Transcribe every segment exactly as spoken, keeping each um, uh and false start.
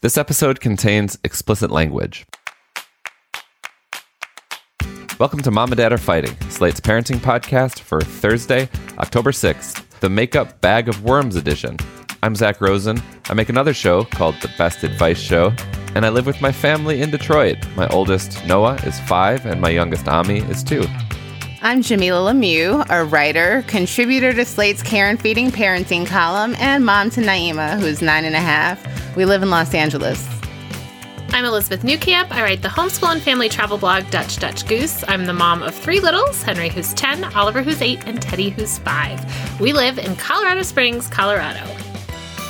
This episode contains explicit language. Welcome to Mom and Dad are Fighting, Slate's parenting podcast for Thursday, October sixth, the Makeup Bag of Worms edition. I'm Zach Rosen. I make another show called The Best Advice Show, and I live with my family in Detroit. My oldest, Noah, is five, and my youngest, Ami, is two. I'm Jamila Lemieux, a writer, contributor to Slate's Care and Feeding Parenting column, and mom to Naima, who's nine and a half. We live in Los Angeles. I'm Elizabeth Newcamp. I write the homeschool and family travel blog Dutch Dutch Goose. I'm the mom of three littles, Henry who's ten, Oliver who's eight, and Teddy who's five. We live in Colorado Springs, Colorado.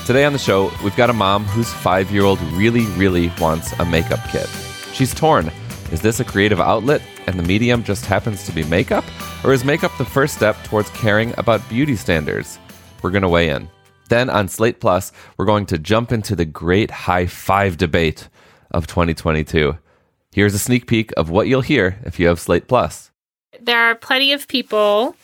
Today on the show, we've got a mom whose five-year-old really, really wants a makeup kit. She's torn. Is this a creative outlet and the medium just happens to be makeup? Or is makeup the first step towards caring about beauty standards? We're going to weigh in. Then on Slate Plus, we're going to jump into the great high five debate of twenty twenty-two. Here's a sneak peek of what you'll hear if you have Slate Plus. There are plenty of people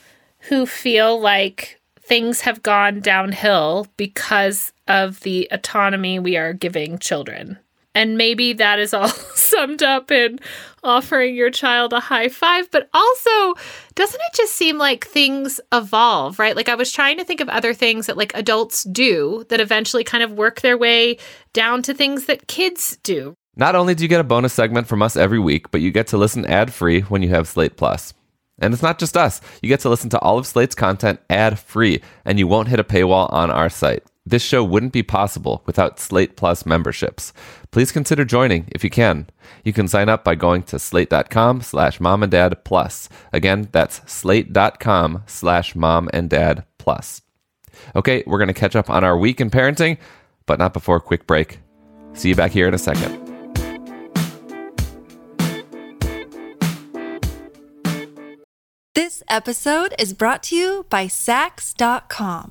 who feel like things have gone downhill because of the autonomy we are giving children. And maybe that is all summed up in offering your child a high five. But also, doesn't it just seem like things evolve, right? Like I was trying to think of other things that like adults do that eventually kind of work their way down to things that kids do. Not only do you get a bonus segment from us every week, but you get to listen ad-free when you have Slate Plus. And it's not just us. You get to listen to all of Slate's content ad-free, and you won't hit a paywall on our site. This show wouldn't be possible without Slate Plus memberships. Please consider joining if you can. You can sign up by going to slate.com slash mom and dad plus. Again, that's slate.com slash mom and dad plus. Okay, we're going to catch up on our week in parenting, but not before a quick break. See you back here in a second. This episode is brought to you by Saks dot com.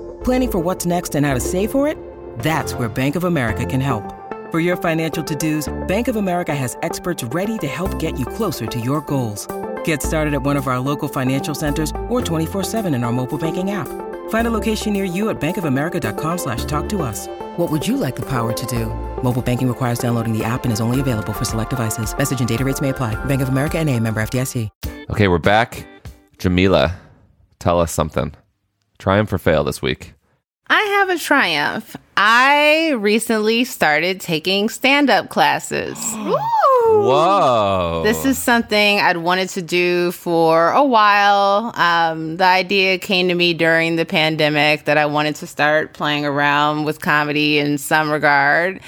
Planning for what's next and how to save for it? That's where Bank of America can help. For your financial to-dos, Bank of America has experts ready to help get you closer to your goals. Get started at one of our local financial centers or twenty-four seven in our mobile banking app. Find a location near you at bankofamerica.com slash talk to us. What would you like the power to do? Mobile banking requires downloading the app and is only available for select devices. Message and data rates may apply. Bank of America N A, member F D I C. Okay, we're back. Jamila, tell us something. Triumph or fail this week? I have a triumph. I recently started taking stand-up classes. Ooh. Whoa. This is something I'd wanted to do for a while. Um, the idea came to me during the pandemic that I wanted to start playing around with comedy in some regard.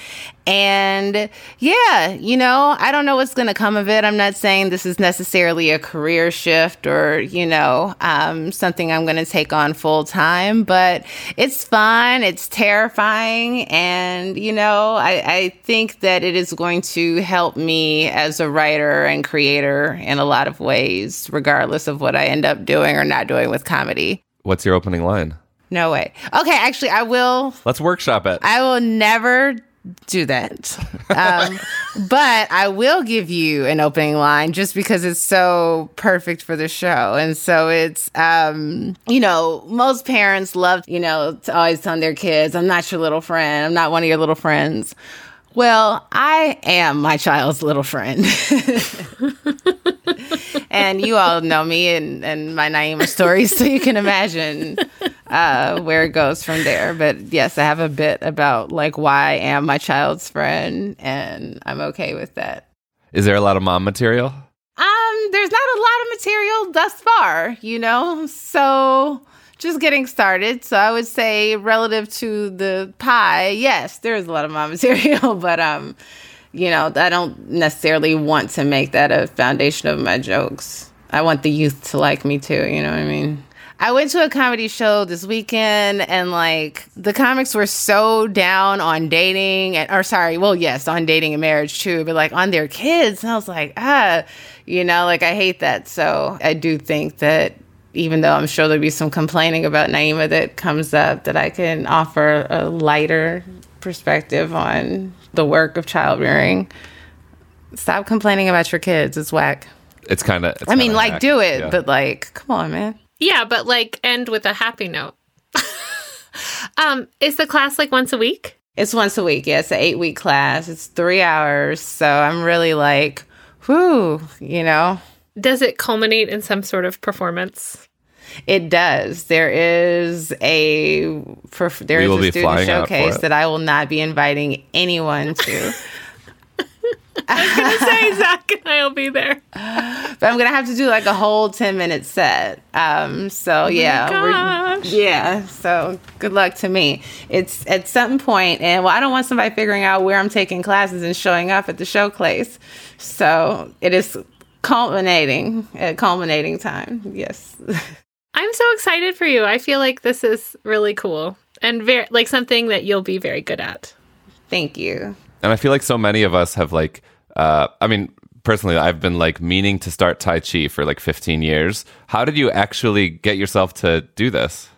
And yeah, you know, I don't know what's going to come of it. I'm not saying this is necessarily a career shift or, you know, um, something I'm going to take on full time, but it's fun. It's terrifying. And, you know, I, I think that it is going to help me as a writer and creator in a lot of ways, regardless of what I end up doing or not doing with comedy. What's your opening line? No way. Okay, actually, I will. Let's workshop it. I will never do that. Um, but I will give you an opening line just because it's so perfect for the show. And so it's, um, you know, most parents love, you know, to always tell their kids, I'm not your little friend. I'm not one of your little friends. Well, I am my child's little friend. And you all know me and, and my Naima stories, so you can imagine uh, where it goes from there. But yes, I have a bit about like why I am my child's friend, and I'm okay with that. Is there a lot of mom material? Um, there's not a lot of material thus far, you know, so just getting started. So I would say relative to the pie, yes, there is a lot of mom material, but, um, you know, I don't necessarily want to make that a foundation of my jokes. I want the youth to like me too, you know what I mean? I went to a comedy show this weekend, and, like, the comics were so down on dating, and or sorry, well, yes, on dating and marriage, too, but, like, on their kids. And I was like, ah, you know, like, I hate that. So I do think that even though I'm sure there'll be some complaining about Naima that comes up, that I can offer a lighter perspective on the work of child rearing. Stop complaining about your kids. It's whack. It's kind of... I mean, like, whack. do it, yeah. but, like, come on, man. Yeah, but, like, end with a happy note. um, is the class, like, once a week? It's once a week, yeah. It's an eight-week class. It's three hours, so I'm really, like, whoo, you know. Does it culminate in some sort of performance? It does. There is a, perf- there is a student showcase that I will not be inviting anyone to. I was going to say, Zach and I will be there. But I'm going to have to do like a whole ten-minute set. Um, so, oh yeah. Gosh. Yeah. So, good luck to me. It's at some point, and well, I don't want somebody figuring out where I'm taking classes and showing up at the showcase. So, it is culminating at culminating time. Yes. I'm so excited for you. I feel like this is really cool and very, like something that you'll be very good at. Thank you. And I feel like so many of us have like, uh, I mean, personally, I've been like meaning to start Tai Chi for like fifteen years. How did you actually get yourself to do this?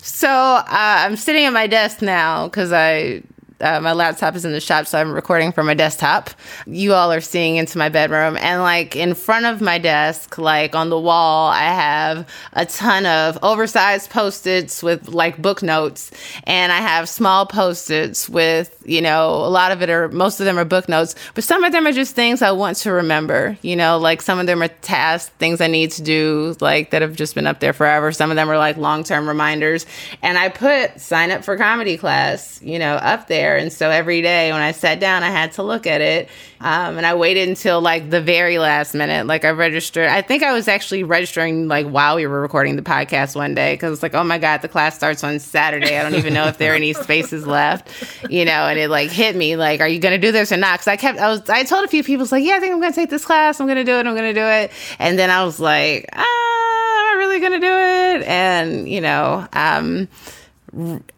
So uh, I'm sitting at my desk now because I... Uh, my laptop is in the shop, so I'm recording from my desktop. You all are seeing into my bedroom. And, like, in front of my desk, like, on the wall, I have a ton of oversized Post-its with, like, book notes. And I have small Post-its with, you know, a lot of it are, most of them are book notes. But some of them are just things I want to remember, you know. Like, some of them are tasks, things I need to do, like, that have just been up there forever. Some of them are, like, long-term reminders. And I put sign up for comedy class, you know, up there. And so every day when I sat down, I had to look at it. Um, and I waited until like the very last minute. Like I registered. I think I was actually registering like while we were recording the podcast one day because it's like, oh, my God, the class starts on Saturday. I don't even know if there are any spaces left, you know, and it like hit me like, are you going to do this or not? Because I kept I was I told a few people like, yeah, I think I'm going to take this class. I'm going to do it. I'm going to do it. And then I was like, ah, am I really going to do it? And, you know, um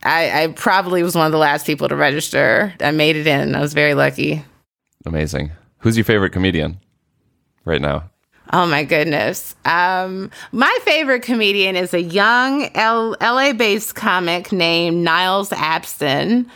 I, I probably was one of the last people to register. I made it in. I was very lucky. Amazing. Who's your favorite comedian right now? Oh, my goodness. Um, my favorite comedian is a young L- L A-based comic named Niles Abson,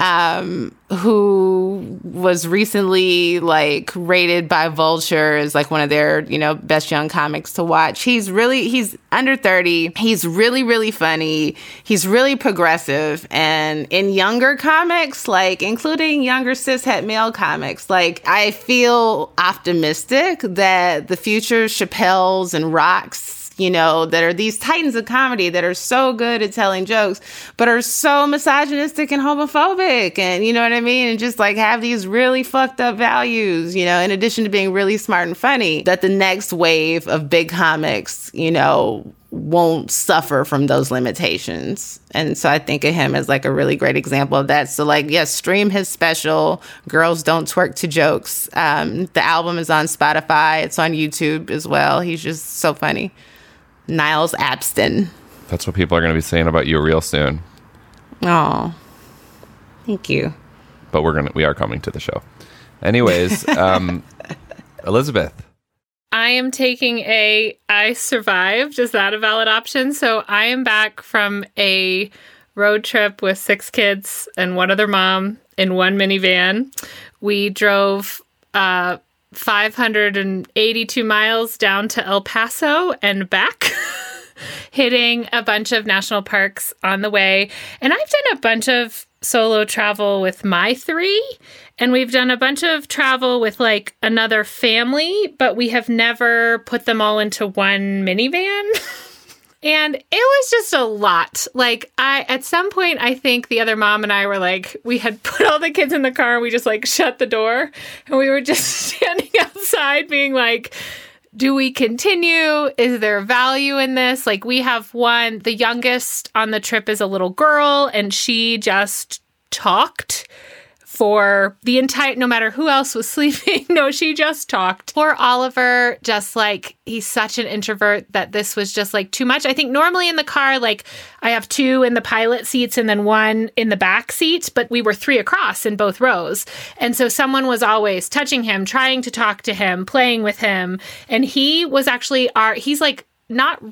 um, who was recently, like, rated by Vulture as, like, one of their, you know, best young comics to watch. He's really, he's under thirty. He's really, really funny. He's really progressive. And in younger comics, like, including younger cishet male comics, like, I feel optimistic that the future Chappelle's and Rock's, you know, that are these titans of comedy that are so good at telling jokes, but are so misogynistic and homophobic and, you know what I mean? And just like have these really fucked up values, you know, in addition to being really smart and funny, that the next wave of big comics, you know, won't suffer from those limitations. And so I think of him as like a really great example of that. So like, yes, yeah, stream his special, Girls Don't Twerk to Jokes. Um, the album is on Spotify. It's on YouTube as well. He's just so funny. Niles Abston. That's what people are going to be saying about you real soon. Oh, thank you. But we're gonna we are coming to the show, anyways. um, Elizabeth, I am taking a. I survived. Is that a valid option? So I am back from a road trip with six kids and one other mom in one minivan. We drove. Uh, five hundred eighty-two miles down to El Paso and back, hitting a bunch of national parks on the way. And I've done a bunch of solo travel with my three, and we've done a bunch of travel with like another family, but we have never put them all into one minivan. And it was just a lot. Like, I, at some point, I think the other mom and I were like, we had put all the kids in the car and we just like shut the door and we were just standing outside being like, do we continue? Is there value in this? Like, we have one, the youngest on the trip is a little girl and she just talked for the entire, no matter who else was sleeping, no, she just talked. Poor Oliver, just like, he's such an introvert that this was just like too much. I think normally in the car, like I have two in the pilot seats and then one in the back seat, but we were three across in both rows. And so someone was always touching him, trying to talk to him, playing with him. And he was actually our, he's like not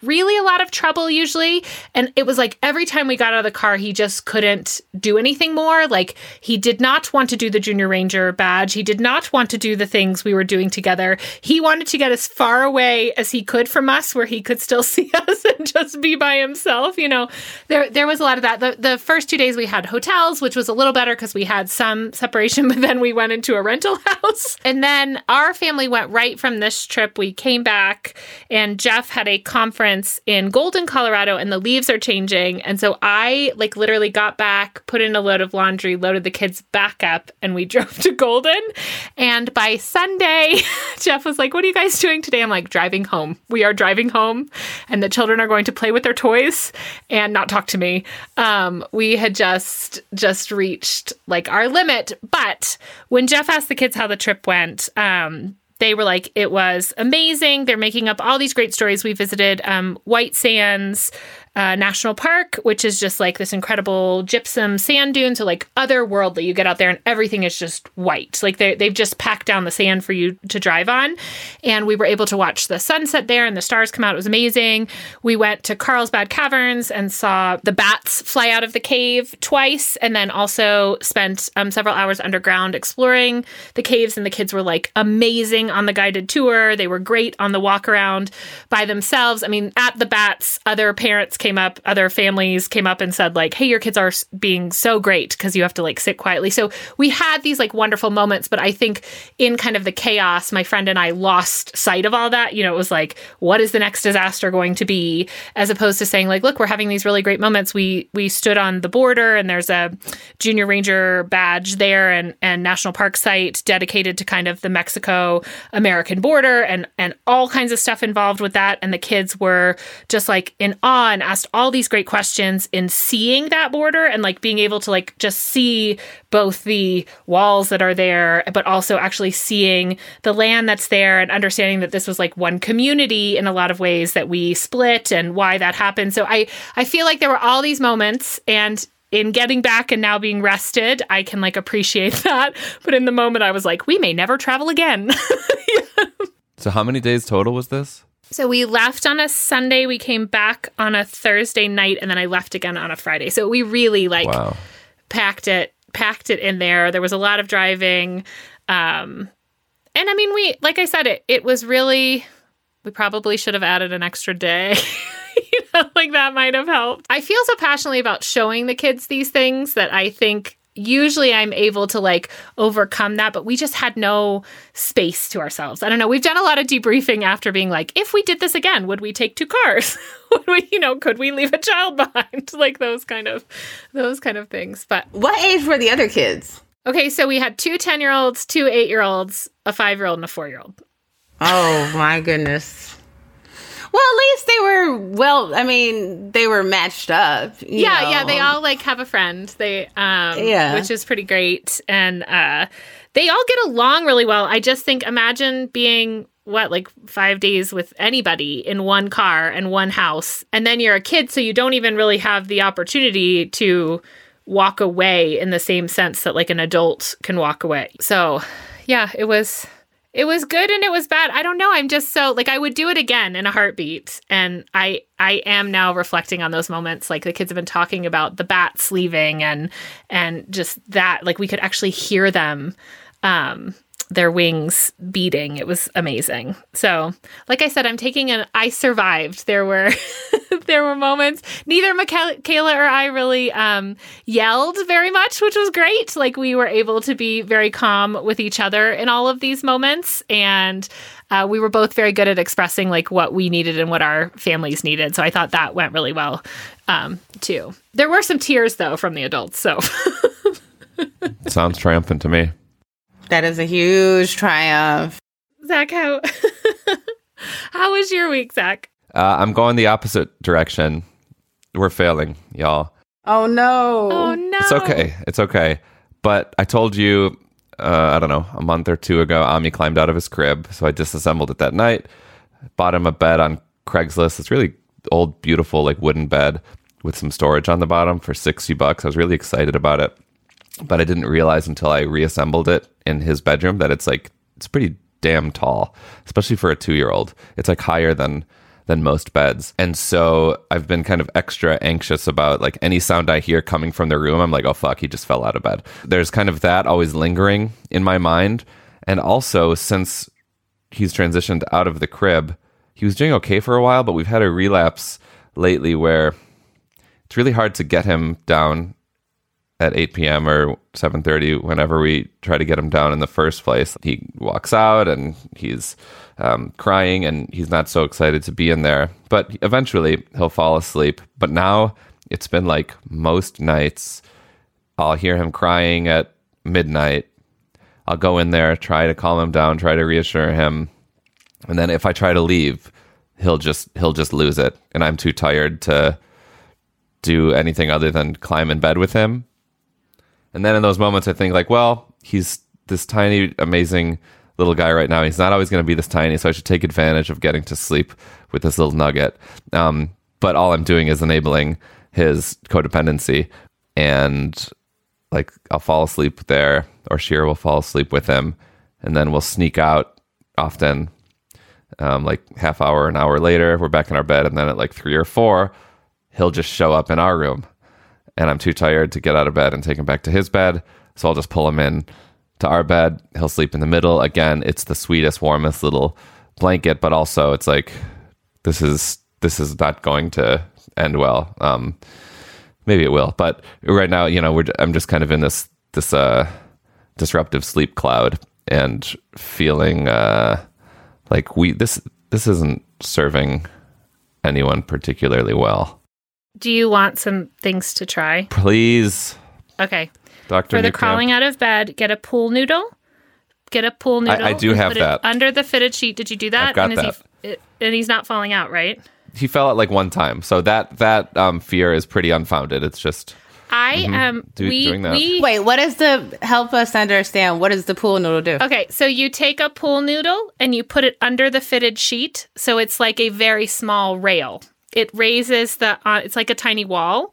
really a lot of trouble usually. And it was like every time we got out of the car, he just couldn't do anything more. Like he did not want to do the Junior Ranger badge. He did not want to do the things we were doing together. He wanted to get as far away as he could from us where he could still see us and just be by himself. You know, there there was a lot of that. The, the first two days we had hotels, which was a little better because we had some separation, but then we went into a rental house. And then our family went right from this trip. We came back and Jeff had a conference in Golden, Colorado, and the leaves are changing. And so I like literally got back, put in a load of laundry, loaded the kids back up, and we drove to Golden. And by Sunday, Jeff was like, what are you guys doing today? I'm like, driving home. We are driving home and the children are going to play with their toys and not talk to me. Um, we had just, just reached like our limit. But when Jeff asked the kids how the trip went, um, they were like, it was amazing. They're making up all these great stories. We visited um, White Sands uh, National Park, which is just like this incredible gypsum sand dune. So like otherworldly, you get out there and everything is just white. Like they, they've just packed down the sand for you to drive on. And we were able to watch the sunset there and the stars come out. It was amazing. We went to Carlsbad Caverns and saw the bats fly out of the cave twice. And then also spent um, several hours underground exploring the caves. And the kids were like amazing on the guided tour. They were great on the walk around by themselves. I mean, at the bats, other parents came up, other families came up and said like, hey, your kids are being so great because you have to like sit quietly. So we had these like wonderful moments, but I think in kind of the chaos, my friend and I lost sight of all that. You know, it was like, what is the next disaster going to be? As opposed to saying like, look, we're having these really great moments. We, we stood on the border and there's a Junior Ranger badge there and, and National Park site dedicated to kind of the Mexico American border and and all kinds of stuff involved with that. And the kids were just like in awe and asked all these great questions in seeing that border and like being able to like just see both the walls that are there, but also actually seeing the land that's there and understanding that this was like one community in a lot of ways that we split and why that happened. So I, I feel like there were all these moments, and in getting back and now being rested, I can like appreciate that. But in the moment, I was like, we may never travel again. Yeah. So how many days total was this? So we left on a Sunday. We came back on a Thursday night, and then I left again on a Friday. So we really like wow. packed it, packed it in there. There was a lot of driving. Um, and I mean, we, like I said, it, it was really, we probably should have added an extra day. You know, like that might have helped. I feel so passionately about showing the kids these things that I think usually I'm able to like overcome that, but we just had no space to ourselves. I don't know. We've done a lot of debriefing after being like, if we did this again, would we take two cars? Would we, you know, could we leave a child behind? Like those kind of, those kind of things. But what age were the other kids? Okay. So we had two ten year olds, two eight year olds, a five year old and a four year old. Oh my goodness. Well, at least they were, well, I mean, they were matched up. You yeah, know. yeah, they all, like, have a friend, They, um, yeah. which is pretty great. And uh, they all get along really well. I just think, imagine being, what, like, five days with anybody in one car and one house. And then you're a kid, so you don't even really have the opportunity to walk away in the same sense that, like, an adult can walk away. So, yeah, it was... It was good and it was bad. I don't know. I'm just so, like, I would do it again in a heartbeat. And I I am now reflecting on those moments. Like, the kids have been talking about the bats leaving and and just that. Like, we could actually hear them. Um, their wings beating. It was amazing. So, like I said, I'm taking an I survived. There were there were moments. Neither Michaela or I really um, yelled very much, which was great. Like, we were able to be very calm with each other in all of these moments. And uh, we were both very good at expressing, like, what we needed and what our families needed. So I thought that went really well, um, too. There were some tears, though, from the adults. So sounds triumphant to me. That is a huge triumph. Zach, how how was your week, Zach? Uh, I'm going the opposite direction. We're failing, y'all. Oh, no. Oh, no. It's okay. It's okay. But I told you, uh, I don't know, a month or two ago, Ami climbed out of his crib. So I disassembled it that night. Bought him a bed on Craigslist. It's really old, beautiful, like wooden bed with some storage on the bottom for sixty bucks. I was really excited about it. But I didn't realize until I reassembled it in his bedroom that it's like, it's pretty damn tall, especially for a two-year-old. It's like higher than than most beds. And so I've been kind of extra anxious about like any sound I hear coming from the room. I'm like, oh, fuck, he just fell out of bed. There's kind of that always lingering in my mind. And also, since he's transitioned out of the crib, he was doing okay for a while, but we've had a relapse lately where it's really hard to get him down at eight p.m. or seven thirty, whenever we try to get him down in the first place. He walks out and he's um, crying and he's not so excited to be in there. But eventually he'll fall asleep. But now it's been like most nights, I'll hear him crying at midnight. I'll go in there, try to calm him down, try to reassure him. And then if I try to leave, he'll just he'll just lose it. And I'm too tired to do anything other than climb in bed with him. And then in those moments, I think like, well, he's this tiny, amazing little guy right now. He's not always going to be this tiny, so I should take advantage of getting to sleep with this little nugget. Um, but all I'm doing is enabling his codependency. And like, I'll fall asleep there, or Shira will fall asleep with him. And then we'll sneak out often, um, like half hour, an hour later, we're back in our bed. And then at like three or four, he'll just show up in our room. And I'm too tired to get out of bed and take him back to his bed. So I'll just pull him in to our bed. He'll sleep in the middle. Again, it's the sweetest, warmest little blanket. But also it's like, this is this is not going to end well. Um, maybe it will. But right now, you know, we're, I'm just kind of in this, this uh, disruptive sleep cloud and feeling uh, like we this this isn't serving anyone particularly well. Do you want some things to try? Please. Okay. Doctor For the Newcamp. Crawling out of bed, get a pool noodle. Get a pool noodle. I, I do have that. Under the fitted sheet. Did you do that? I've got and that. Is he, and he's not falling out, right? He fell out like one time. So that that um, fear is pretty unfounded. It's just... I am. Mm-hmm. Um, do, we, doing that. we Wait, what is the... Help us understand. What does the pool noodle do? Okay, so you take a pool noodle and you put it under the fitted sheet. So it's like a very small rail. It raises the, uh, it's like a tiny wall.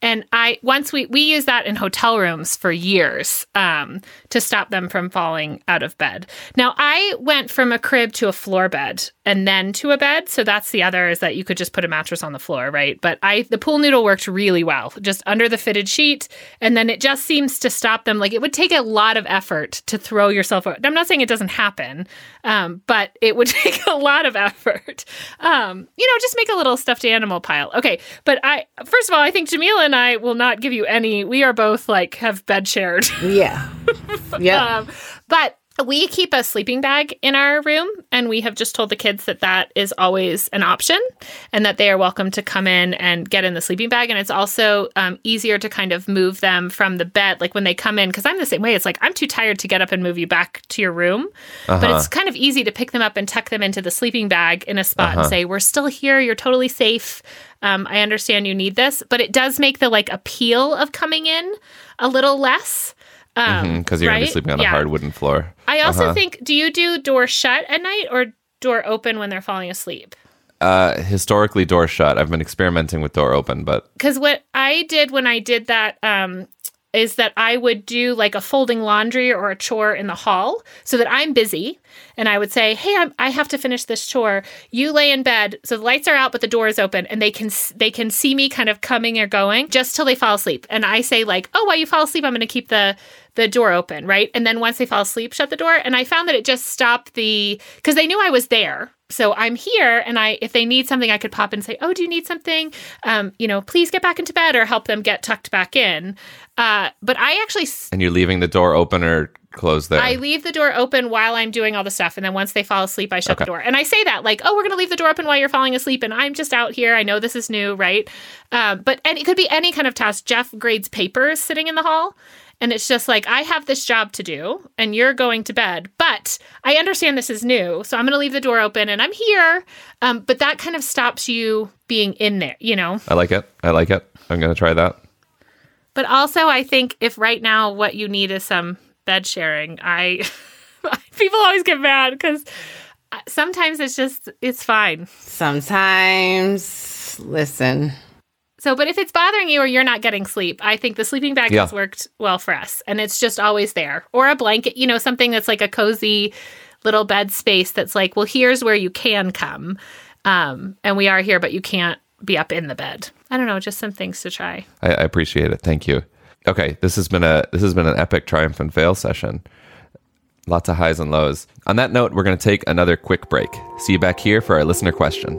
And I, once we, we use that in hotel rooms for years um, to stop them from falling out of bed. Now, I went from a crib to a floor bed and then to a bed. So that's the other, is that you could just put a mattress on the floor, right? But I, the pool noodle worked really well, just under the fitted sheet. And then it just seems to stop them. Like, it would take a lot of effort to throw yourself out. I'm not saying it doesn't happen, um, but it would take a lot of effort. Um, you know, just make a little stuffed animal pile. Okay. But I, first of all, I think Jamila and I will not give you any. We are both like have bed shared. Yeah. Yeah. Um, but we keep a sleeping bag in our room, and we have just told the kids that that is always an option and that they are welcome to come in and get in the sleeping bag. And it's also um, easier to kind of move them from the bed. Like when they come in, because I'm the same way. It's like, I'm too tired to get up and move you back to your room. Uh-huh. But it's kind of easy to pick them up and tuck them into the sleeping bag in a spot, uh-huh, and say, we're still here. You're totally safe. Um, I understand you need this. But it does make the like appeal of coming in a little less. Because um, mm-hmm, you're right? Going to be sleeping on, yeah, a hard wooden floor. I also uh-huh. think, do you do door shut at night or door open when they're falling asleep? Uh, historically, door shut. I've been experimenting with door open, but... Because what I did when I did that um, is that I would do like a folding laundry or a chore in the hall so that I'm busy. And I would say, hey, I'm, I have to finish this chore. You lay in bed. So the lights are out, but the door is open. And they can they can see me kind of coming or going just till they fall asleep. And I say like, oh, while you fall asleep, I'm going to keep the, the door open, right? And then once they fall asleep, shut the door. And I found that it just stopped the, because they knew I was there. So I'm here, and I if they need something, I could pop and say, oh, do you need something? Um, you know, please get back into bed, or help them get tucked back in. Uh, but I actually... S- and you're leaving the door open or closed there? I leave the door open while I'm doing all the stuff, and then once they fall asleep, I shut okay. the door. And I say that, like, oh, we're going to leave the door open while you're falling asleep, and I'm just out here. I know this is new, right? Um, but and it could be any kind of task. Jeff grades papers sitting in the hall. And it's just like, I have this job to do and you're going to bed, but I understand this is new. So I'm going to leave the door open and I'm here. Um, but that kind of stops you being in there, you know? I like it. I like it. I'm going to try that. But also, I think if right now what you need is some bed sharing, I people always get mad because sometimes it's just, it's fine. Sometimes, listen... So, but if it's bothering you or you're not getting sleep, I think the sleeping bag yeah. has worked well for us. And it's just always there. Or a blanket, you know, something that's like a cozy little bed space that's like, well, here's where you can come. Um, and we are here, but you can't be up in the bed. I don't know, just some things to try. I, I appreciate it. Thank you. Okay, this has been a this has been an epic triumph and fail session. Lots of highs and lows. On that note, we're going to take another quick break. See you back here for our listener question.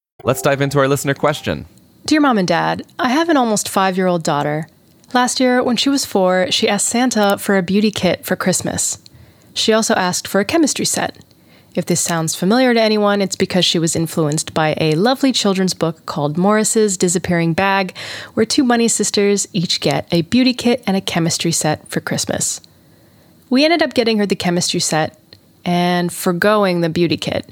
Let's dive into our listener question. Dear Mom and Dad, I have an almost five-year-old daughter. Last year, when she was four, she asked Santa for a beauty kit for Christmas. She also asked for a chemistry set. If this sounds familiar to anyone, it's because she was influenced by a lovely children's book called Morris's Disappearing Bag, where two bunny sisters each get a beauty kit and a chemistry set for Christmas. We ended up getting her the chemistry set and forgoing the beauty kit.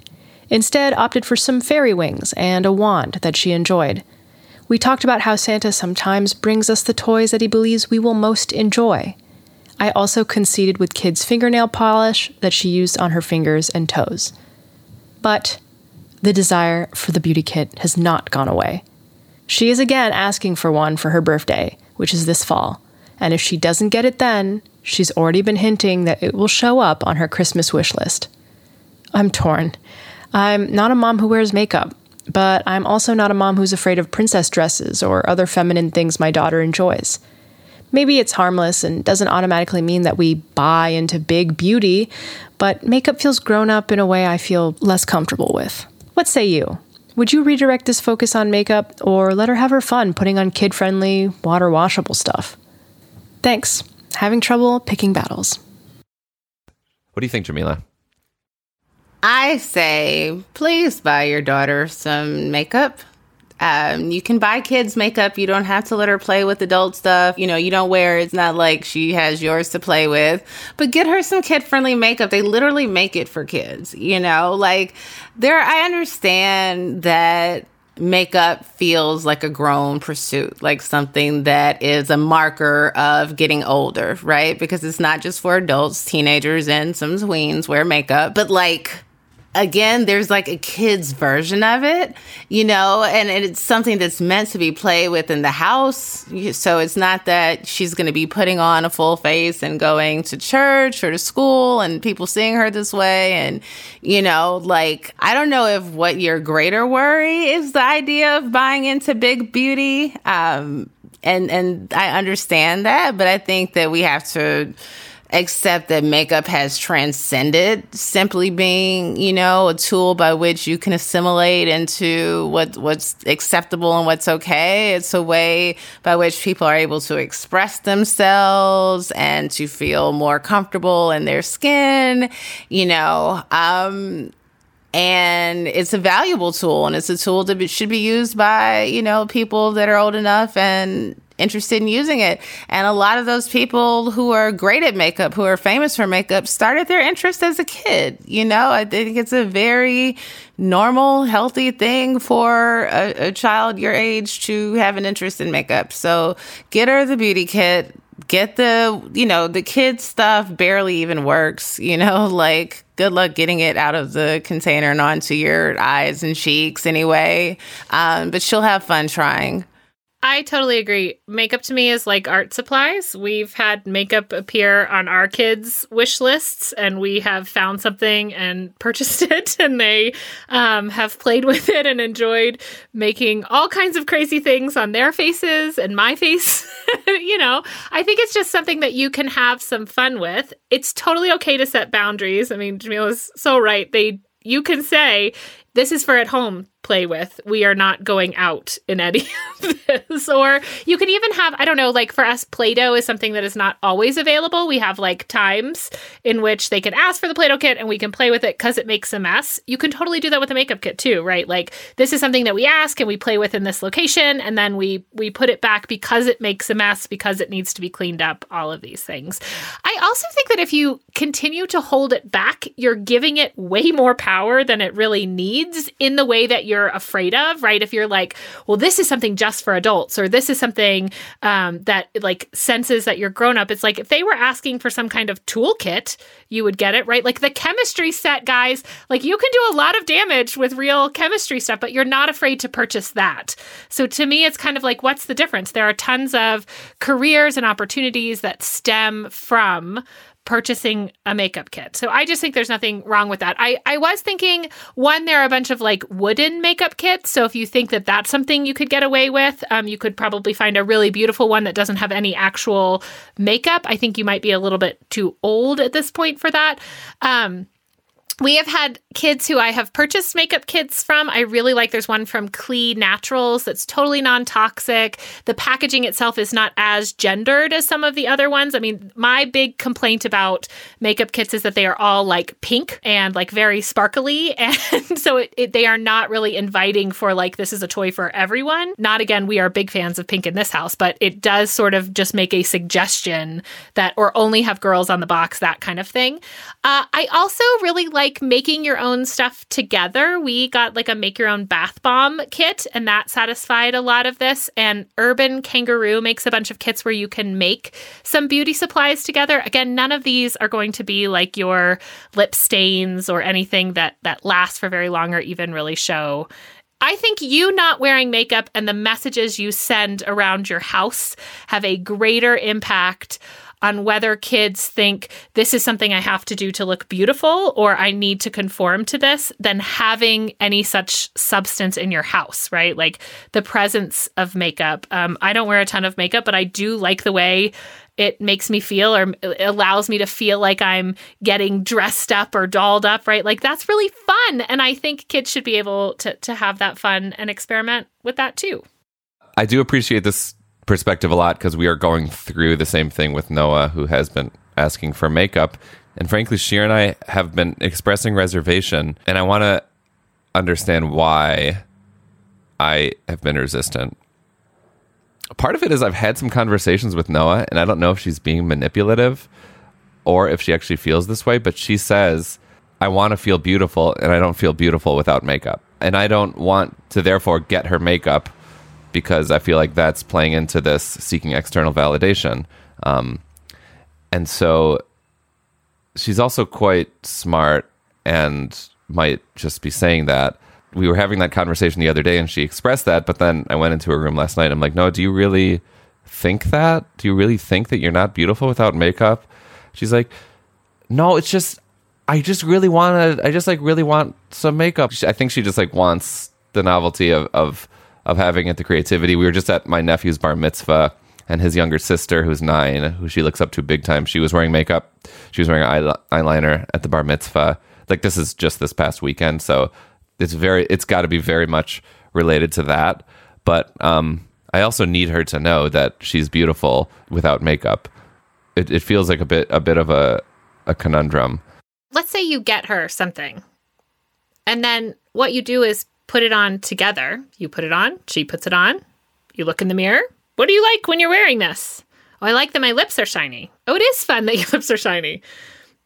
Instead, opted for some fairy wings and a wand that she enjoyed. We talked about how Santa sometimes brings us the toys that he believes we will most enjoy. I also conceded with kids' fingernail polish that she used on her fingers and toes. But the desire for the beauty kit has not gone away. She is again asking for one for her birthday, which is this fall, and if she doesn't get it then, she's already been hinting that it will show up on her Christmas wish list. I'm torn. I'm not a mom who wears makeup, but I'm also not a mom who's afraid of princess dresses or other feminine things my daughter enjoys. Maybe it's harmless and doesn't automatically mean that we buy into big beauty, but makeup feels grown up in a way I feel less comfortable with. What say you? Would you redirect this focus on makeup or let her have her fun putting on kid-friendly, water-washable stuff? Thanks. Having trouble picking battles. What do you think, Jamila? I say, please buy your daughter some makeup. Um, you can buy kids makeup. You don't have to let her play with adult stuff. You know, you don't wear it. It's not like she has yours to play with. But get her some kid-friendly makeup. They literally make it for kids, you know? Like, there, I understand that makeup feels like a grown pursuit, like something that is a marker of getting older, right? Because it's not just for adults. Teenagers and some tweens wear makeup, but like, again, there's like a kid's version of it, you know, and it's something that's meant to be played with in the house. So it's not that she's going to be putting on a full face and going to church or to school and people seeing her this way. And, you know, like, I don't know if what your greater worry is the idea of buying into big beauty. Um, and, and I understand that, but I think that we have to except that makeup has transcended simply being, you know, a tool by which you can assimilate into what what's acceptable and what's okay. It's a way by which people are able to express themselves and to feel more comfortable in their skin, you know. Um, and it's a valuable tool, and it's a tool that should be used by, you know, people that are old enough and interested in using it. And a lot of those people who are great at makeup, who are famous for makeup, started their interest as a kid. You know, I think it's a very normal, healthy thing for a, a child your age to have an interest in makeup. So get her the beauty kit, get the, you know, the kid stuff barely even works, you know, like good luck getting it out of the container and onto your eyes and cheeks anyway. Um, but she'll have fun trying. I totally agree. Makeup to me is like art supplies. We've had makeup appear on our kids' wish lists, and we have found something and purchased it, and they um, have played with it and enjoyed making all kinds of crazy things on their faces and my face. You know, I think it's just something that you can have some fun with. It's totally okay to set boundaries. I mean, Jamila's so right. They You can say, this is for at home play with. We are not going out in any of this. Or you can even have, I don't know, like for us, Play-Doh is something that is not always available. We have like times in which they can ask for the Play-Doh kit and we can play with it because it makes a mess. You can totally do that with a makeup kit too, right? Like this is something that we ask and we play with in this location, and then we we put it back because it makes a mess, because it needs to be cleaned up, all of these things. I also think that if you continue to hold it back, you're giving it way more power than it really needs in the way that you're afraid of, right? If you're like, well, this is something just for adults, or this is something um, that like senses that you're grown up. It's like if they were asking for some kind of toolkit, you would get it, right? Like the chemistry set, guys, like you can do a lot of damage with real chemistry stuff, but you're not afraid to purchase that. So to me, it's kind of like, what's the difference? There are tons of careers and opportunities that stem from purchasing a makeup kit. So I just think there's nothing wrong with that. I, I was thinking, one, there are a bunch of like wooden makeup kits. So if you think that that's something you could get away with, um, you could probably find a really beautiful one that doesn't have any actual makeup. I think you might be a little bit too old at this point for that. Um, We have had kids who I have purchased makeup kits from. I really like, there's one from Klee Naturals that's totally non-toxic. The packaging itself is not as gendered as some of the other ones. I mean, my big complaint about makeup kits is that they are all like pink and like very sparkly. And so it, it, they are not really inviting for like, this is a toy for everyone. Not again, we are big fans of pink in this house, but it does sort of just make a suggestion that, or only have girls on the box, that kind of thing. Uh, I also really like Like making your own stuff together. We got like a make your own bath bomb kit, and that satisfied a lot of this. And Urban Kangaroo makes a bunch of kits where you can make some beauty supplies together. Again, none of these are going to be like your lip stains or anything that that lasts for very long or even really show. I think you not wearing makeup and the messages you send around your house have a greater impact on whether kids think this is something I have to do to look beautiful or I need to conform to this than having any such substance in your house, right? Like the presence of makeup. Um, I don't wear a ton of makeup, but I do like the way it makes me feel, or allows me to feel like I'm getting dressed up or dolled up, right? Like that's really fun. And I think kids should be able to, to have that fun and experiment with that too. I do appreciate this perspective a lot, because we are going through the same thing with Noah, who has been asking for makeup, and frankly Shira and I have been expressing reservation, and I want to understand why I have been resistant. Part of it is I've had some conversations with Noah, and I don't know if she's being manipulative or if she actually feels this way, but she says, I want to feel beautiful and I don't feel beautiful without makeup. and I don't want to therefore get her makeup because I feel like that's playing into this seeking external validation. Um, and so she's also quite smart and might just be saying that. We were having that conversation the other day and she expressed that, but then I went into her room last night and I'm like, no, do you really think that? Do you really think that you're not beautiful without makeup? She's like, no, it's just, I just really want to, I just like really want some makeup. I think she just like wants the novelty of, of, of having it, the creativity. We were just at my nephew's bar mitzvah and his younger sister, who's nine, who she looks up to big time. She was wearing makeup. She was wearing eyeliner at the bar mitzvah. Like this is just this past weekend. So It's very. It's got to be very much related to that. But um, I also need her to know that she's beautiful without makeup. It, it feels like a bit, a bit of a, a conundrum. Let's say you get her something, and then what you do is put it on together. You put it on. She puts it on. You look in the mirror. What do you like when you're wearing this? Oh, I like that my lips are shiny. Oh, it is fun that your lips are shiny.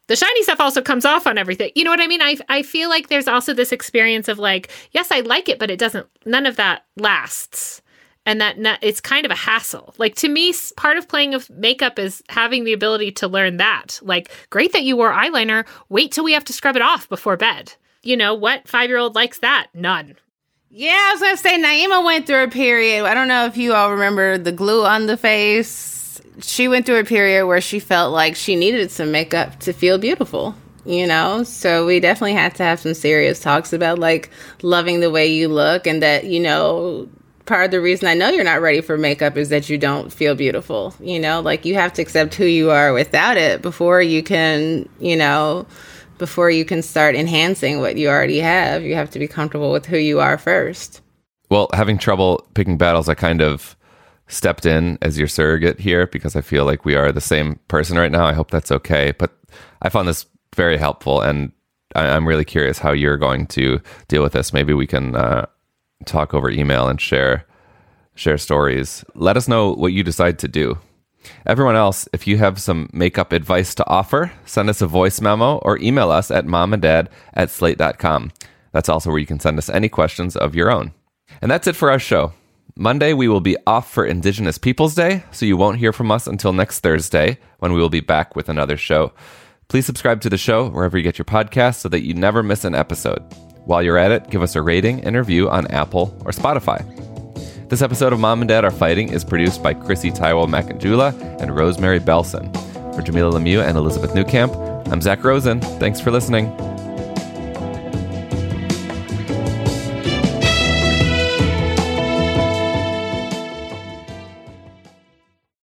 The shiny stuff also comes off on everything. You know what I mean? I I feel like there's also this experience of like, yes, I like it, but it doesn't, none of that lasts. And that not, it's kind of a hassle. Like to me, part of playing with makeup is having the ability to learn that. Like, great that you wore eyeliner. Wait till we have to scrub it off before bed. You know, what five-year-old likes that? None. Yeah, I was going to say, Naima went through a period. I don't know if you all remember the glue on the face. She went through a period where she felt like she needed some makeup to feel beautiful, you know? So we definitely had to have some serious talks about, like, loving the way you look and that, you know, part of the reason I know you're not ready for makeup is that you don't feel beautiful, you know? Like, you have to accept who you are without it before you can, you know, before you can start enhancing what you already have. You have to be comfortable with who you are first. Well, having trouble picking battles, I kind of stepped in as your surrogate here because I feel like we are the same person right now. I hope that's okay. But I found this very helpful, and I, I'm really curious how you're going to deal with this. Maybe we can uh, talk over email and share share stories. Let us know what you decide to do. Everyone else, if you have some makeup advice to offer, send us a voice memo or email us at momanddad at slate dot com. That's also where you can send us any questions of your own. And that's it for our show. Monday, we will be off for Indigenous Peoples Day, so you won't hear from us until next Thursday, when we will be back with another show. Please subscribe to the show wherever you get your podcasts so that you never miss an episode. While you're at it, give us a rating and review on Apple or Spotify. This episode of Mom and Dad Are Fighting is produced by Chrissy Taiwo Macanjula and Rosemary Belson. For Jamila Lemieux and Elizabeth Newcamp, I'm Zach Rosen. Thanks for listening.